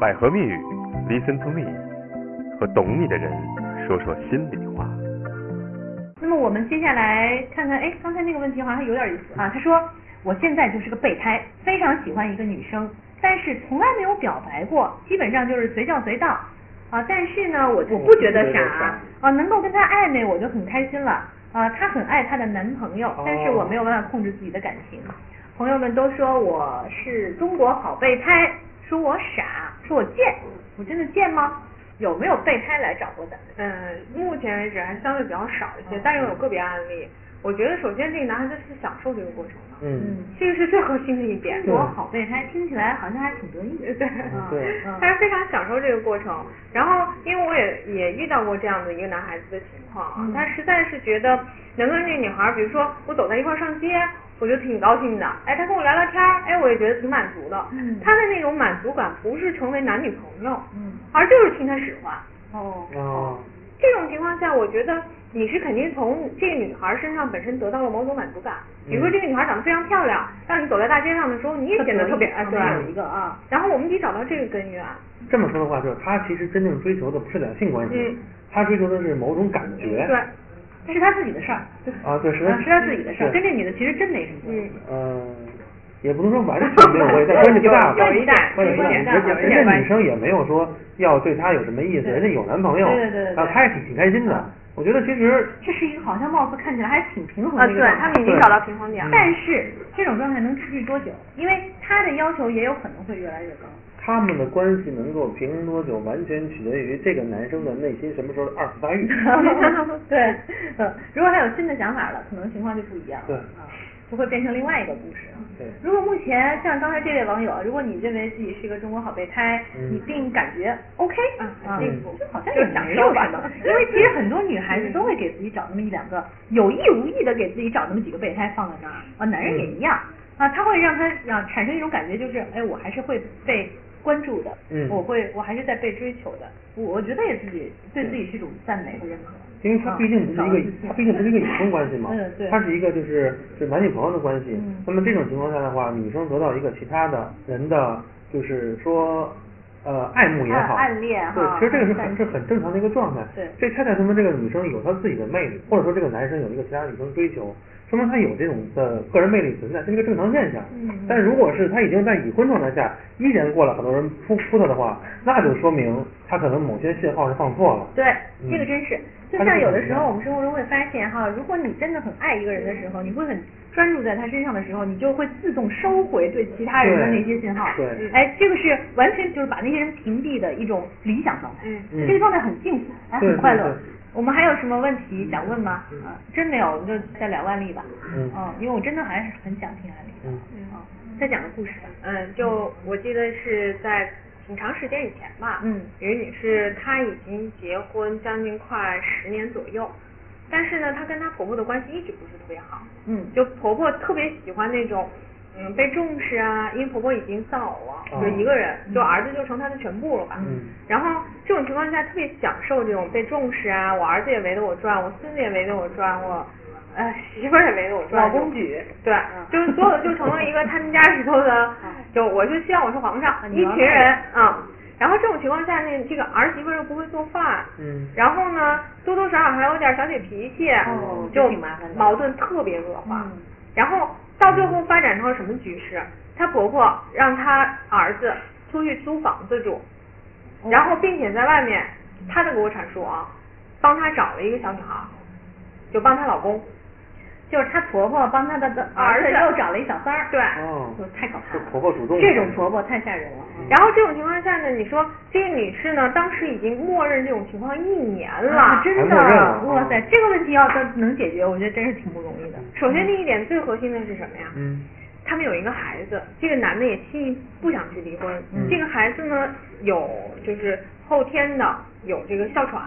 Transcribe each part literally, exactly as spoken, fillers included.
百合蜜语 ，Listen to me， 和懂你的人说说心里话。那么我们接下来看看，哎，刚才那个问题好像有点意思啊。他说，我现在就是个备胎，非常喜欢一个女生，但是从来没有表白过，基本上就是随叫随到啊。但是呢，我我不觉得傻啊，能够跟她暧昧我就很开心了啊。她很爱她的男朋友，但是我没有办法控制自己的感情。哦，朋友们都说我是中国好备胎，说我傻，说我贱，我真的贱吗？有没有备胎来找过咱们？嗯，目前为止还相对比较少一些，嗯、但是有个别案例。我觉得首先这个男孩子是享受这个过程的，嗯，这个是最核心的一点。中国好备胎听起来好像还挺得意的，对，嗯、对，他是非常享受这个过程。然后，因为我也也遇到过这样的一个男孩子的情况啊，嗯、他实在是觉得能跟这个女孩，比如说我走在一块上街。我就挺高兴的，哎，他跟我聊聊天，哎，我也觉得挺满足的。嗯，他的那种满足感不是成为男女朋友，嗯，而就是听他使唤。哦哦，这种情况下，我觉得你是肯定从这个女孩身上本身得到了某种满足感。比如说这个女孩长得非常漂亮，让你走在大街上的时候，你也显得特别啊，对，有一个啊。然后我们得找到这个根源。这么说的话，就是他其实真正追求的不是两性关系，他追求的是某种感觉。对。是他自己的事儿，啊，对，是他，是他自己的事儿，跟这女的其实真没什么关系。嗯，也不能说完全没有关系，但关系不大，关系不大，关系不大。人家女生也没有说要对他有什么意思，人家有男朋友，对对对，啊，他也挺挺开心的。我觉得其实这是一个好像貌似看起来还挺平衡的一个状态，对，他们已经找到平衡点了。但是这种状态能持续多久？因为他的要求也有可能会越来越高。他们的关系能够平衡多久，完全取决于这个男生的内心什么时候的二次发育。对，嗯，如果他有新的想法了，可能情况就不一样了。对啊，就会变成另外一个故事。对，如果目前像刚才这位网友，如果你认为自己是一个中国好备胎，嗯、你并感觉 OK 啊，嗯、就好像也享受吧，因为其实很多女孩子都会给自己找那么一两个，有意无意的给自己找那么几个备胎放在那儿啊，男人也一样、嗯、啊，他会让他啊产生一种感觉，就是哎，我还是会被。关注的，嗯，我会，我还是在被追求的，我觉得也自己对自己是一种赞美和认可，因为它毕竟不是一个，它毕竟不是一个友情关系嘛，嗯，对，它是一个就是是男女朋友的关系，那么这种情况下的话，女生得到一个其他的人的，就是说，呃，爱慕也好，暗恋哈，对，其实这个是很是很正常的一个状态，对，这恰恰说明这个女生有她自己的魅力，或者说这个男生有一个其他女生追求。说明他有这种的个人魅力存在，这是一个正常现象。嗯，但如果是他已经在已婚状态下，依然过了很多人扑扑他的话，那就说明他可能某些信号是放错了。对，嗯、这个真是，就像有的时候我们生活中会发现哈，如果你真的很爱一个人的时候，你会很专注在他身上的时候，你就会自动收回对其他人的那些信号。对，对哎，这个是完全就是把那些人屏蔽的一种理想状态。嗯，这个状态很幸福，还很快乐。对对对我们还有什么问题想问吗？啊，真没有，我们就再聊案例吧。嗯，哦，因为我真的还是很想听案例的。嗯，哦，再讲个故事吧。嗯，就我记得是在挺长时间以前吧。嗯，有一女士，她已经结婚将近快十年左右，但是呢，她跟她婆婆的关系一直不是特别好。嗯，就婆婆特别喜欢那种嗯被重视啊，因为婆婆已经丧偶了，就一个人，就儿子就成她的全部了吧。嗯，然后。这种情况下特别享受这种被重视啊，我儿子也围着我转，我孙子也围着我转，我呃媳妇儿也围着我转，老公举对，嗯、就是所有就成了一个他们家里头的，就我就希望我是皇上，一群人嗯，然后这种情况下呢，这个儿媳妇又不会做饭，嗯，然后呢多多少少还有点小姐脾气，哦，就矛盾特别恶化，嗯、然后到最后发展成什么局势？她婆婆让她儿子出去租房子住。然后，并且在外面，她的给我阐述啊，帮她找了一个小女孩，就帮她老公，就是她婆婆帮她的儿子又找了一小三儿，对，哦，太可怕了，婆婆主动，这种婆婆太吓人了。嗯、然后这种情况下呢，你说这个女士呢，当时已经默认这种情况一年了，啊、真的，哇塞，这个问题要能解决，我觉得真是挺不容易的。首先，第一点最核心的是什么呀？嗯。他们有一个孩子，这个男的也轻易不想去离婚。嗯、这个孩子呢，有就是后天的有这个哮喘，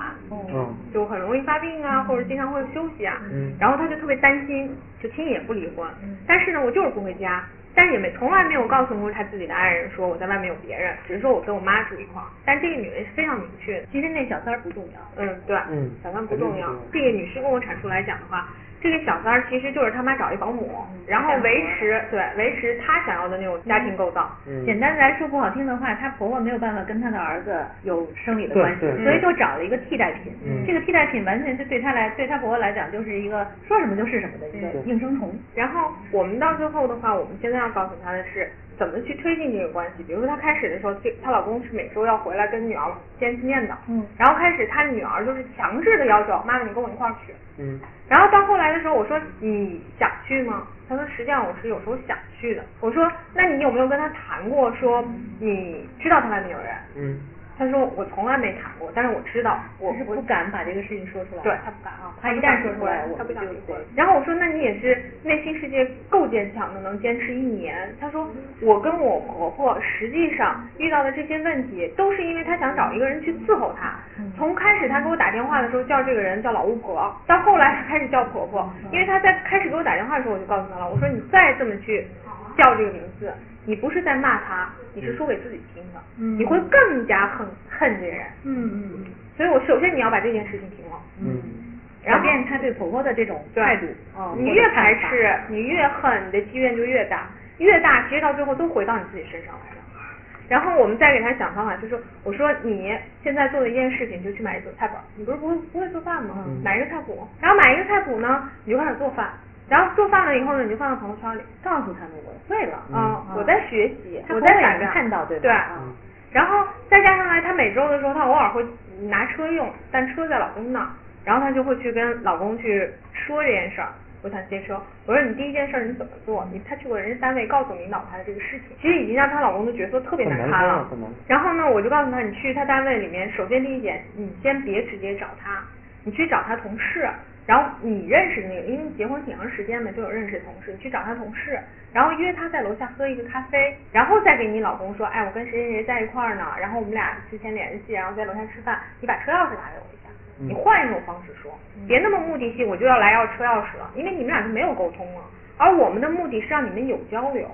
嗯、就很容易发病啊，或者经常会休息啊。嗯、然后他就特别担心，就轻易也不离婚。嗯、但是呢，我就是不回家，但是也没从来没有告诉过他自己的爱人说我在外面有别人，只是说我跟我妈住一块儿。但这个女人是非常明确的，其实那小三儿不重要。嗯，对，嗯、小三不重要。嗯、这个女士跟我阐述来讲的话，这个小三儿其实就是他妈找一保姆，然后维持对维持他想要的那种家庭构造。嗯、简单来说不好听的话，她婆婆没有办法跟她的儿子有生理的关系，所以就找了一个替代品。嗯、这个替代品完全是对她来对她婆婆来讲就是一个说什么就是什么的一个应声虫。然后我们到最后的话，我们现在要告诉她的是怎么去推进这个关系。比如说她开始的时候，她老公是每周要回来跟女儿见面的，嗯，然后开始她女儿就是强制的要求妈妈你跟我一块儿去，嗯。然后到后来的时候，我说你想去吗？他说实际上我是有时候想去的。我说那你有没有跟他谈过说你知道他外面有人？嗯。他说我从来没谈过，但是我知道，我是不敢把这个事情说出来。对，他不敢啊，他一旦说出来，他不想说。然后我说那你也是内心世界够坚强的，能坚持一年。他说我跟我婆婆实际上遇到的这些问题，都是因为她想找一个人去伺候她。从开始她给我打电话的时候叫这个人叫老巫婆，到后来她开始叫婆婆，因为她在开始给我打电话的时候我就告诉她了，我说你再这么去叫这个名字，你不是在骂她，你是说给自己听的，嗯、你会更加恨恨这人。嗯嗯。所以我首先你要把这件事情停了。嗯。然后改变她对婆婆的这种态度。哦。你越排斥，你越恨，你的积怨就越大，越大，其实到最后都回到你自己身上来了。然后我们再给他想方法，就是我说你现在做的一件事情，就去买一个菜谱。你不是不会不会做饭吗？嗯、买一个菜谱，然后买一个菜谱呢，你就开始做饭。然后做饭了以后呢，你就放到朋友圈里，告诉他们我会了，啊、嗯，我在学习，我在改变，看到对吧？对，嗯、然后再加上来，她每周的时候，她偶尔会拿车用，但车在老公那，然后她就会去跟老公去说这件事儿，我想接车。我说你第一件事你怎么做？你她去过人事单位告诉领导她的这个事情，其实已经让她老公的角色特别难堪了。然后呢，我就告诉她，你去她单位里面，首先第一点，你先别直接找她，你去找她同事。然后你认识那个，因为结婚挺长时间了，就有认识同事，你去找他同事，然后约他在楼下喝一个咖啡，然后再给你老公说，哎，我跟谁谁谁在一块儿呢，然后我们俩之前联系，然后在楼下吃饭，你把车钥匙拿给我一下，你换一种方式说，别那么目的性，我就要来要车钥匙了，因为你们俩就没有沟通了，而我们的目的是让你们有交流，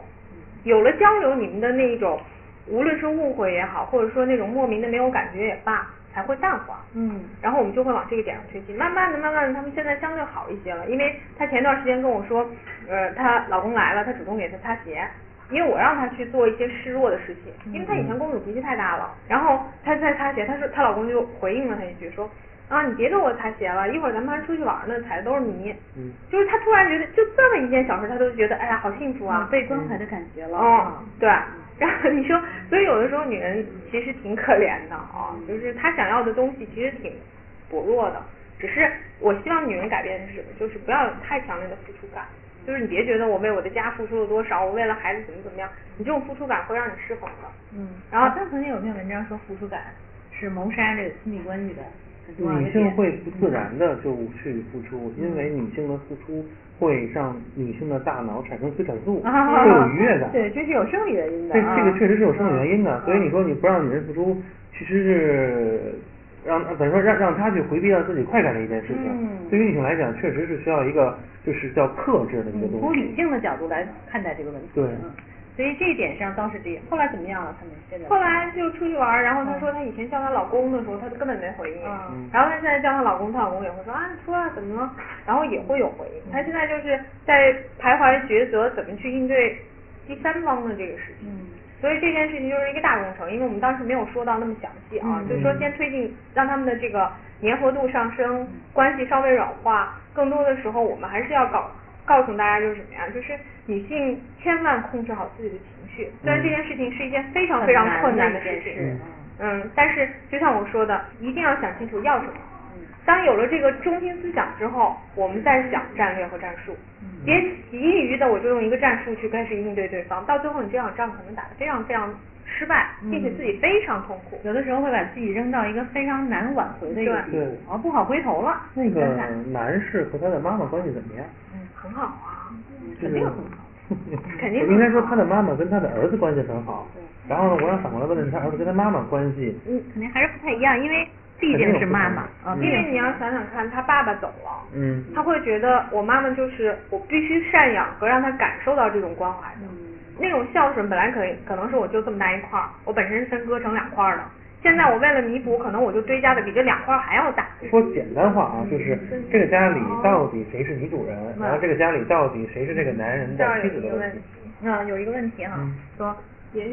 有了交流，你们的那一种无论是误会也好，或者说那种莫名的没有感觉也罢，才会淡化，嗯，然后我们就会往这个点上推进，慢慢的慢慢的他们现在相对好一些了，因为她前段时间跟我说，呃她老公来了，她主动给她擦鞋，因为我让她去做一些示弱的事情，因为她以前公主脾气太大了，然后她在擦鞋，她说她老公就回应了她一句说，啊你别给我擦鞋了，一会儿咱们还出去玩呢，踩的都是泥，嗯，就是她突然觉得就这么一件小事她都觉得哎呀好幸福啊，被关怀的感觉了，嗯，对。然后你说，所以有的时候女人其实挺可怜的啊，就是她想要的东西其实挺薄弱的，只是我希望女人改变的是什么，就是不要有太强烈的付出感，就是你别觉得我为我的家付出了多少，我为了孩子怎么怎么样，你这种付出感会让你失衡的。嗯，然后但曾经有篇文章说付出感是谋杀这个亲密关系的很重要的点。女性会不自然的就去付出，因为女性的付出会让女性的大脑产生催产素，啊、会有愉悦感。对，这是有生理原因的。这这个确实是有生理原因的，啊、所以你说你不让女人付出，其实是让等于说让让她去回避到自己快感的一件事情。嗯、对于女性来讲，确实是需要一个就是叫克制的一个东西。从理性的角度来看待这个问题。对。所以这一点上当时这样，后来怎么样了？他们现在后来就出去玩，然后她说她以前叫她老公的时候，她根本没回应，嗯、然后她现在叫她老公，她老公也会说啊你出来怎么了，然后也会有回应。她现在就是在徘徊抉择怎么去应对第三方的这个事情，嗯、所以这件事情就是一个大工程，因为我们当时没有说到那么详细啊，嗯、就是说先推进让他们的这个粘合度上升，嗯、关系稍微软化，更多的时候我们还是要搞告诉大家就是什么呀？就是女性千万控制好自己的情绪，虽然这件事情是一件非常非常困难的事情，嗯，但是就像我说的，一定要想清楚要什么。当有了这个中心思想之后，我们再想战略和战术，别急于的我就用一个战术去开始应对对方，到最后你这场仗可能打得非常非常失败，并且自己非常痛苦，有的时候会把自己扔到一个非常难挽回的一个地步，啊，不好回头了。那个男士和他的妈妈关系怎么样？很好啊，肯定很好，肯定。应该说他的妈妈跟他的儿子关系很好，然后呢，我想反过来问问他儿子跟他妈妈关系，嗯，肯定还是不太一样，因为毕竟是妈妈啊。因为你要想想看，他爸爸走了，嗯，他会觉得我妈妈就是我必须赡养和让他感受到这种关怀的，嗯、那种孝顺本来可以可能是我就这么大一块儿，我本身是分割成两块儿的。现在我为了弥补，可能我就堆加的比这两块还要大。说简单话啊，就是这个家里到底谁是女主人，嗯、然后这个家里到底谁是这个男人的妻子的问题。啊、嗯，有一个问题哈、啊，嗯、说。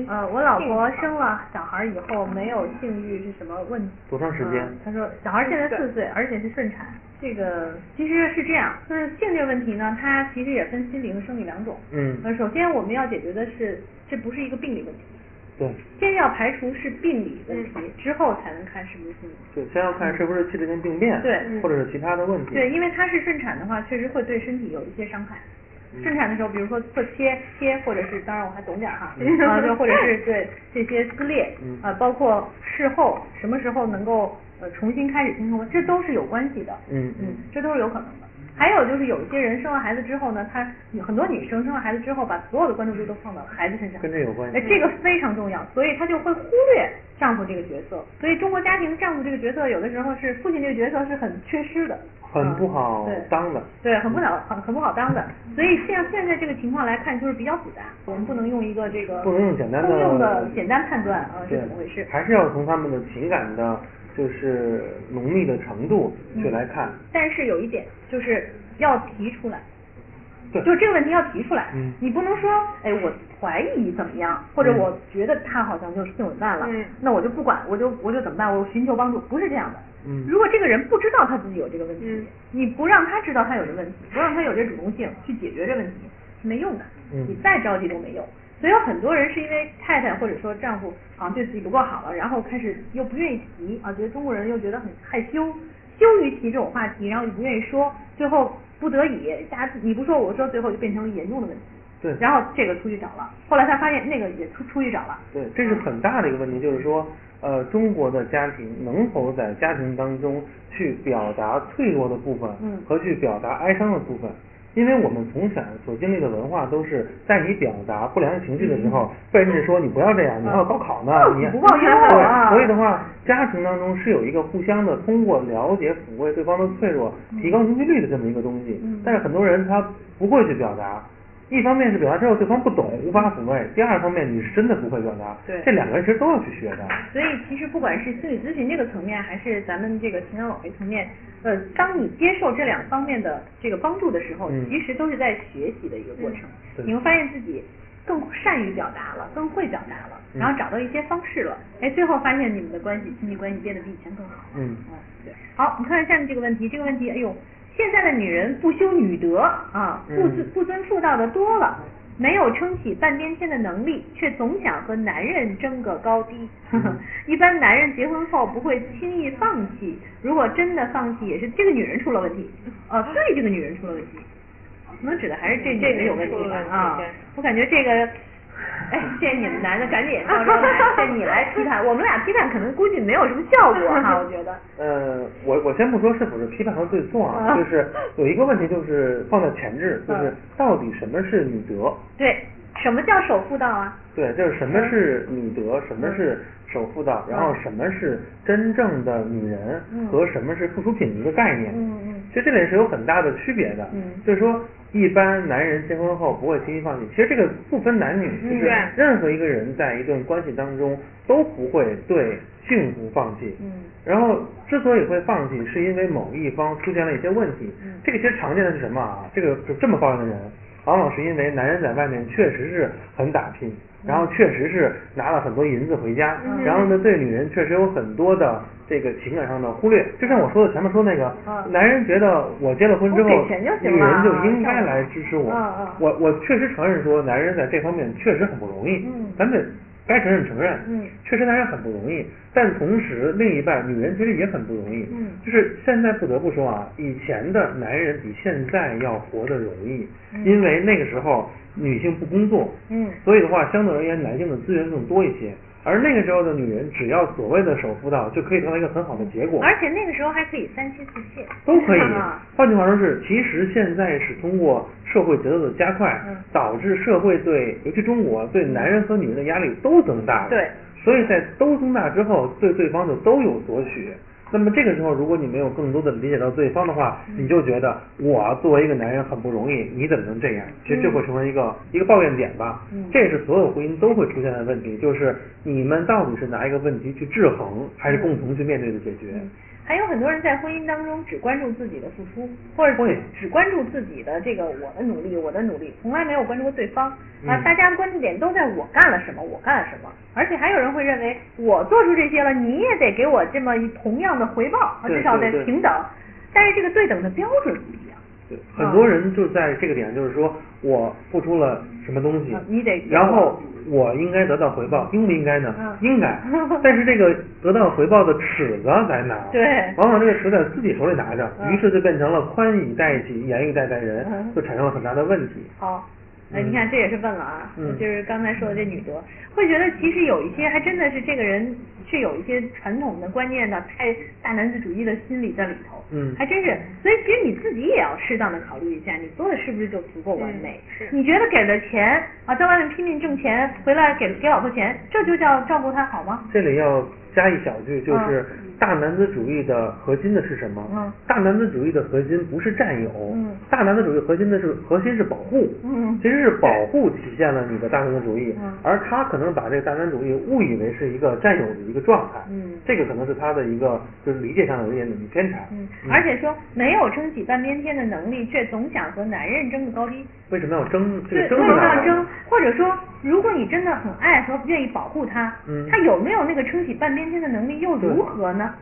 呃，我老婆生了小孩以后没有性欲是什么问题？多长时间？呃、他说小孩现在四岁，而且是顺产。这个其实是这样，就是性这个问题呢，它其实也分心理和生理两种。嗯。呃，首先我们要解决的是，这不是一个病理问题。对。先要排除是病理问题，嗯、之后才能看是不是心理。对，先要看是不是器质性病变，对、嗯，或者是其他的问题。对，因为它是顺产的话，确实会对身体有一些伤害。顺产的时候，比如说会切切，或者是当然我还懂点哈，啊就或者是对这些撕裂，啊、呃、包括事后什么时候能够呃重新开始性生活，这都是有关系的，嗯嗯，这都是有可能的。还有就是有一些人生了孩子之后呢，他很多女生生了孩子之后，把所有的关注度都放到孩子身上，跟这有关系，这个非常重要，所以他就会忽略丈夫这个角色，所以中国家庭丈夫这个角色有的时候是父亲这个角色是很缺失的，很不好当的，嗯、对, 对，很不好很很不好当的，所以像现在这个情况来看就是比较复杂，我们不能用一个这个不能用简单的通用的简单判断啊是怎么回事，还是要从他们的情感的。就是浓密的程度去来看、嗯，但是有一点就是要提出来，就这个问题要提出来，嗯、你不能说，哎，我怀疑怎么样，或者我觉得他好像就是性紊乱了，嗯、那我就不管，我就我就怎么办？我寻求帮助，不是这样的。嗯、如果这个人不知道他自己有这个问题，嗯、你不让他知道他有这问题，不让他有这主动性去解决这问题是没用的，嗯、你再着急都没用。所以有很多人是因为太太或者说丈夫好像对自己不够好了，然后开始又不愿意提啊，觉得中国人又觉得很害羞，羞于提这种话题，然后也不愿意说，最后不得已，大家你不说我说，最后就变成了严重的问题。对。然后这个出去找了，后来他发现那个也出出去找了。对，这是很大的一个问题，就是说，呃，中国的家庭能否在家庭当中去表达脆弱的部分，嗯，和去表达哀伤的部分。因为我们从小所经历的文化都是在你表达不良情绪的时候，被人家说你不要这样，你还要高考呢，你不报优啊。所以的话，家庭当中是有一个互相的通过了解抚慰对方的脆弱，提高容积率的这么一个东西。但是很多人他不会去表达，一方面是表达之后对方不懂无法抚慰，第二方面你是真的不会表达，这两个人其实都要去学的。所以其实不管是心理咨询这个层面，还是咱们这个情感挽回层面。呃，当你接受这两方面的这个帮助的时候，嗯、其实都是在学习的一个过程。嗯、你会发现自己更善于表达了，更会表达了，嗯、然后找到一些方式了，哎，最后发现你们的关系、亲密关系变得比以前更好。嗯，嗯，对。好，我们看看下面这个问题。这个问题，哎呦，现在的女人不修女德啊，不遵不遵妇道的多了，没有撑起半边天的能力，却总想和男人争个高低。一般男人结婚后不会轻易放弃，如果真的放弃，也是这个女人出了问题，呃，对，这个女人出了问题，可能指的还是这这个有问题吧啊！我感觉这个，哎，这你们男的赶紧到这儿来，这你来批判，我们俩批判可能估计没有什么效果哈，我觉得。呃，我我先不说是否是批判和对错啊，就是有一个问题就是放在前置，就是到底什么是女德？对，什么叫守妇道啊？对，就是什么是女德，什么是守妇道，然后什么是真正的女人和什么是附属品一个概念。嗯嗯。其实这里是有很大的区别的。嗯。就是说，一般男人结婚后不会轻易放弃。其实这个不分男女，就是任何一个人在一段关系当中都不会对幸福放弃。嗯。然后之所以会放弃，是因为某一方出现了一些问题。嗯。这个其实常见的是什么啊？这个就这么抱怨的人。往往是因为男人在外面确实是很打拼，然后确实是拿了很多银子回家，嗯、然后呢对女人确实有很多的这个情感上的忽略。就像我说的前面说那个，啊、男人觉得我结了婚之后，女人就应该来支持我。啊啊、我我确实承认说，男人在这方面确实很不容易，嗯、咱们该承认承认，嗯、确实男人很不容易。但同时另一半女人其实也很不容易，嗯、就是现在不得不说啊，以前的男人比现在要活得容易，嗯、因为那个时候女性不工作，嗯，所以的话相对而言男性的资源更多一些，而那个时候的女人只要所谓的守妇道就可以得到一个很好的结果，而且那个时候还可以三妻四妾都可以。换句话说是，其实现在是通过社会节奏的加快，嗯、导致社会对尤其中国对男人和女人的压力都增大了，对，所以在都增大之后对对方就都有所取，那么这个时候如果你没有更多的理解到对方的话，你就觉得我作为一个男人很不容易，你怎么能这样，其实这会成为一个一个抱怨点吧。这也是所有婚姻都会出现的问题，就是你们到底是拿一个问题去制衡，还是共同去面对的解决。还有很多人在婚姻当中只关注自己的付出，或者只关注自己的这个我的努力我的努力，从来没有关注过对方啊，大家关注点都在我干了什么我干了什么，而且还有人会认为我做出这些了你也得给我这么同样的回报，至少得平等，但是这个对等的标准不一样。对，很多人就在这个点，就是说我付出了什么东西，你得，然后我应该得到回报，应不应该呢？应该，但是这个得到回报的尺子在哪？对，往往这个尺子自己手里拿着，于是就变成了宽以待己，严以待待人，就产生了很大的问题。好。哎，你看这也是问了啊，嗯、就是刚才说的这女德，会觉得其实有一些还真的是这个人是有一些传统的观念的，太大男子主义的心理在里头，嗯，还真是。所以其实你自己也要适当的考虑一下，你做的是不是就足够完美？嗯、你觉得给了钱啊，在外面拼命挣钱，回来给给老婆钱，这就叫照顾她好吗？这里要加一小句，就是大男子主义的核心的是什么？嗯、大男子主义的核心不是占有，嗯、大男子主义核心的是核心是保护，嗯、其实是保护体现了你的大男子主义，嗯、而他可能把这个大男子主义误以为是一个占有的一个状态，嗯、这个可能是他的一个就是理解上有一点偏差。嗯嗯、而且说没有撑起半边天的能力，却总想和男人争个高低。为什么要争？这个争为什么要争？或者说，如果你真的很爱和愿意保护他，嗯、他有没有那个撑起半边天的能力又如何呢？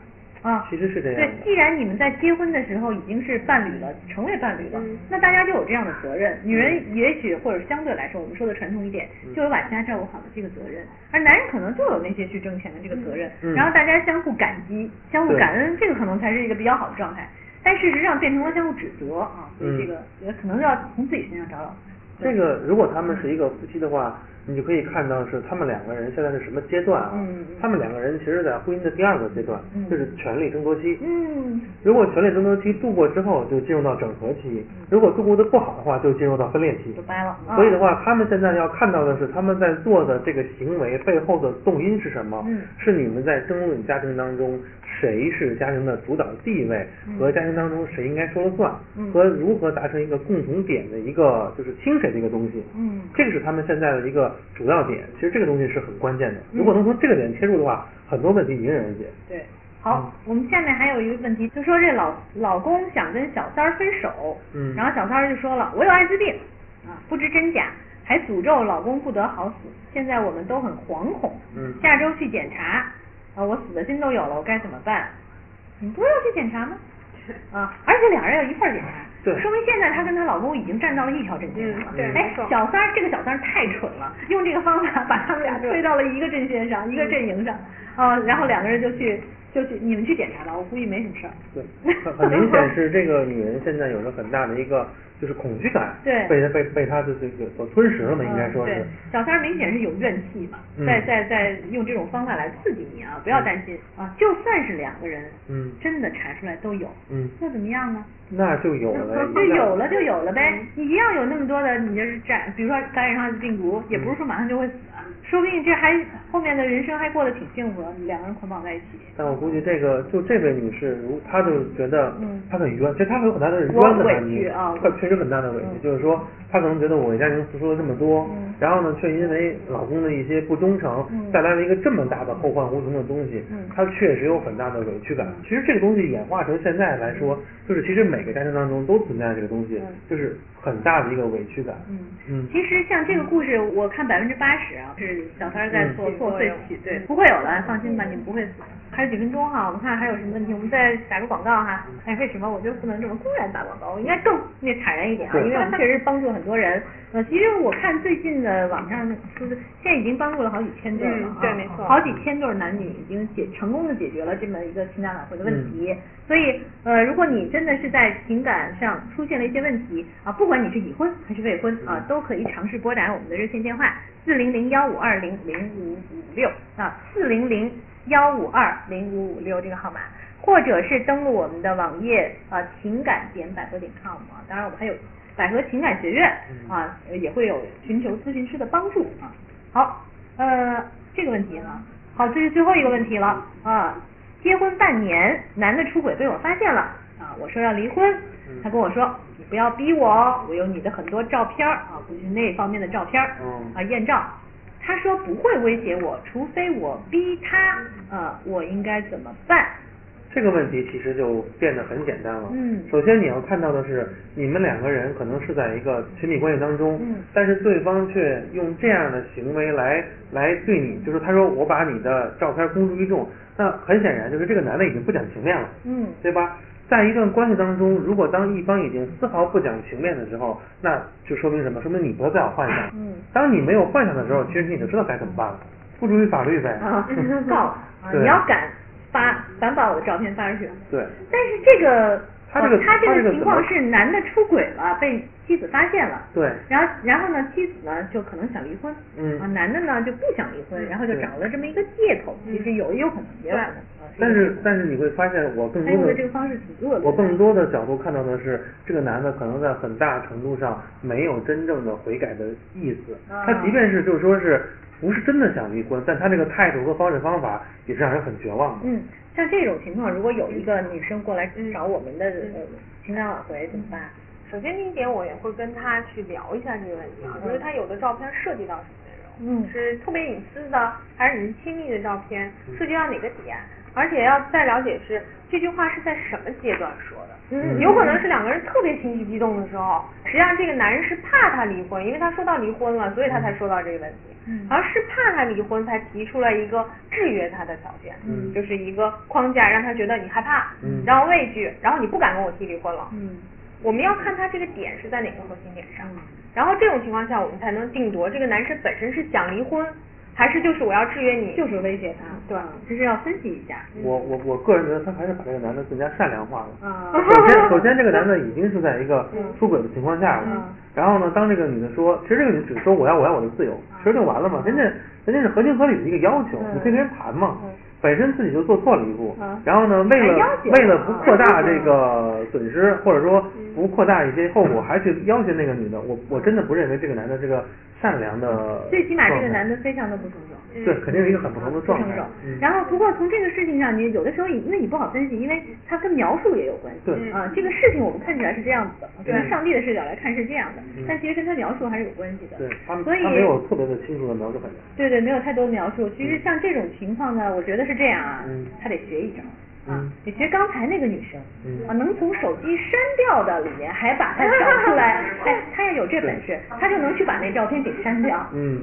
啊，其实是这样。对，既然你们在结婚的时候已经是伴侣了，成为伴侣了，嗯、那大家就有这样的责任。女人也许或者相对来说，我们说的传统一点，嗯、就有把家照顾好的这个责任，而男人可能就有那些去挣钱的这个责任，嗯、然后大家相互感激、相互感恩，这个可能才是一个比较好的状态。但事实上变成了相互指责啊，所以这个也可能要从自己身上找找。这个如果他们是一个夫妻的话，你就可以看到是他们两个人现在是什么阶段啊？嗯、他们两个人其实在婚姻的第二个阶段，嗯、就是权力争夺期。嗯，如果权力争夺期度过之后，就进入到整合期；嗯、如果度过的不好的话，就进入到分裂期。就掰了。所以的话，他们现在要看到的是他们在做的这个行为背后的动因是什么？嗯、是你们在争论家庭当中谁是家庭的主导地位，嗯、和家庭当中谁应该说了算，嗯、和如何达成一个共同点的一个就是清水的一个东西。嗯，这个是他们现在的一个主要点，其实这个东西是很关键的，如果能从这个点切入的话，嗯、很多问题迎刃而解。对，好，嗯、我们下面还有一个问题，就说这老老公想跟小三儿分手，嗯，然后小三儿就说了，我有艾滋病啊，不知真假，还诅咒老公不得好死，现在我们都很惶恐，嗯，下周去检查啊，我死的心都有了，我该怎么办？你不是要去检查吗？啊，而且两人要一块儿检查。说明现在她跟她老公已经站到了一条阵线上了。嗯、哎，小三儿这个小三儿太蠢了，用这个方法把他们俩推到了一个阵线上，嗯、一个阵营上，啊、呃，然后两个人就去就去，你们去检查吧，我估计没什么事儿。对，很明显是这个女人现在有着很大的一个就是恐惧感，对，被被被她的这个所吞噬了嘛，应该说是。嗯、对，小三儿明显是有怨气嘛，嗯、在在在用这种方法来刺激你啊，不要担心，嗯、啊，就算是两个人，嗯，真的查出来都有，嗯，那怎么样呢？那就有了，就有了就有了呗，你一样有那么多的，你就是感，比如说感染上的病毒，也不是说马上就会死啊，说不定这还后面的人生还过得挺幸福，两个人捆绑在一起。但我估计这个就这位女士，如她就觉得，嗯，她很冤，其实她有很大的冤的感觉啊，确实很大的委屈，就是说她可能觉得我为家庭付出了这么多，然后呢，却因为老公的一些不忠诚，带来了一个这么大的后患无穷的东西，她确实有很大的委屈感。其实这个东西演化成现在来说，就是其实每每个家庭当中都存在这个东西，就是很大的一个委屈感。嗯嗯，其实像这个故事，我看百分之八十啊是小三在做破碎期，对，不会有了，放心吧，你们不会死。还有几分钟哈，我们看还有什么问题，我们再打个广告哈。哎，为什么我就不能这么公然打广告？我应该更那坦然一点啊，因为我们确实帮助很多人。呃，其实我看最近的网上就是现在已经帮助了好几千对了啊，对，没错，好几千对男女已经解成功的解决了这么一个情感挽回的问题。所以呃，如果你真的是在情感上出现了一些问题啊，不管你是已婚还是未婚啊，都可以尝试拨打我们的热线电话四零零幺五二零零五五六啊，四零零幺五二零五五六这个号码，或者是登录我们的网页啊，情感点百合点 com 啊，当然我们还有百合情感学院啊，也会有寻求咨询师的帮助啊。好，呃，这个问题呢，好，这是最后一个问题了啊。结婚半年，男的出轨被我发现了啊，我说要离婚，他跟我说你不要逼我哦，我有你的很多照片啊，不是那方面的照片啊，艳照。他说不会威胁我，除非我逼他，呃，我应该怎么办？这个问题其实就变得很简单了。嗯，首先你要看到的是，你们两个人可能是在一个亲密关系当中，嗯，但是对方却用这样的行为来来对你，就是他说我把你的照片公诸于众，那很显然就是这个男的已经不讲情面了，嗯，对吧？在一段关系当中，如果当一方已经丝毫不讲情面的时候，那就说明什么？说明你不要再有幻想。嗯，当你没有幻想的时候，其实你就知道该怎么办了，不属于法律呗。啊，告啊！你要敢发，敢把我的照片发出去。对。但是这个他这个、哦、他这个情况是男的出轨了，被妻子发现了。对。然后然后呢，妻子呢就可能想离婚。嗯。啊，男的呢就不想离婚，然后就找了这么一个借口。嗯、其实有也有可能别来的。但是但是你会发现，我更多的这个方式挺恶的。我更多的角度看到的是，这个男的可能在很大程度上没有真正的悔改的意思。他即便是就是说是不是真的想离婚，但他这个态度和方式方法也是让人很绝望的。嗯，像这种情况，如果有一个女生过来找我们的情感挽回怎么办？首先第一点，我也会跟他去聊一下这个问题，就是他有的照片涉及到什么内容，嗯，是特别隐私的，还是你亲密的照片，涉及到哪个点？而且要再了解是这句话是在什么阶段说的，嗯，有可能是两个人特别情绪激动的时候，实际上这个男人是怕他离婚，因为他说到离婚了，所以他才说到这个问题，嗯，而是怕他离婚才提出了一个制约他的条件，嗯，就是一个框架让他觉得你害怕，嗯，然后畏惧，然后你不敢跟我提离婚了，嗯，我们要看他这个点是在哪个核心点上，嗯，然后这种情况下我们才能定夺这个男生本身是想离婚。还是就是我要制约你，就是威胁他，对，这是要分析一下。我我我个人觉得他还是把这个男的更加善良化了。啊、嗯，首先首先这个男的已经是在一个出轨的情况下了，嗯嗯、然后呢，当这个女的说，其实这个女只说我要我要我的自由，其实就完了嘛，人家人家是合情合理的一个要求，嗯、你可以跟人谈嘛。嗯嗯本身自己就做错了一步，然后呢，为了为了不扩大这个损失，或者说不扩大一些后果，还去要挟那个女的，我我真的不认为这个男的这个善良的。最起码这个男的非常的不成熟。对，肯定是一个很不成熟的状态。不成熟。然后，不过从这个事情上，你有的时候因为你不好分析，因为它跟描述也有关系。对。啊，这个事情我们看起来是这样子的，从上帝的视角来看是这样的，但其实跟他描述还是有关系的。对，他们他没有特别的清楚的描述很。对对，没有太多描述。其实像这种情况呢，我觉得是。是这样啊，他得学一招啊！你学刚才那个女生啊，能从手机删掉的里面还把它找出来，哎，他要有这本事，他就能去把那照片给删掉。嗯，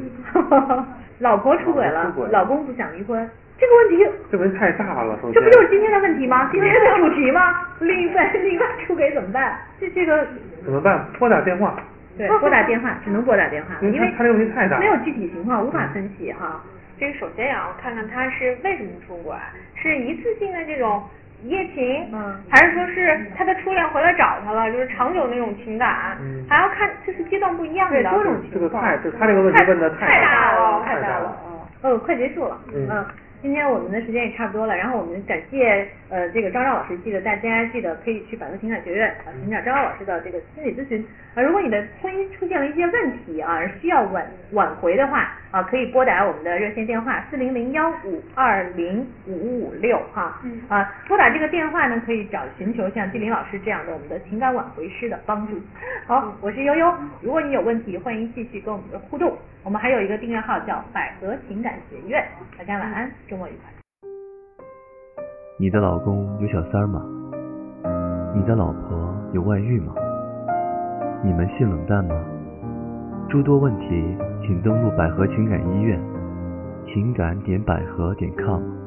老婆出轨了，老公不想离婚，这个问题这问题太大了，这不就是今天的问题吗？今天的主题吗？另一半另一半出轨怎么办？这这个怎么办？拨打电话。对，拨打电话，只能拨打电话，因为他这个问题太大，没有具体情况，无法分析哈。这个首先也要看看他是为什么出轨，是一次性的这种一夜情，嗯，还是说是他的初恋回来找他了，就是长久那种情感，嗯，还要看就是阶段不一样的多种情况。这个太，就他这个问题问的太大了，太大了，嗯，哦，快结束了，嗯。嗯今天我们的时间也差不多了，然后我们感谢呃这个昭昭老师，记得大家记得可以去百度情感学院啊寻找昭昭老师的这个心理咨询啊。如果你的婚姻出现了一些问题啊，需要挽挽回的话啊，可以拨打我们的热线电话四零零幺五二零五五六哈啊，拨打这个电话呢可以找寻求像纪凌老师这样的我们的情感挽回师的帮助。好，我是悠悠，如果你有问题欢迎继续跟我们的互动，我们还有一个订阅号叫百合情感学院，大家晚安。周末愉快。你的老公有小三儿吗？你的老婆有外遇吗？你们性冷淡吗？诸多问题，请登录百合情感医院，情感点百合点 com。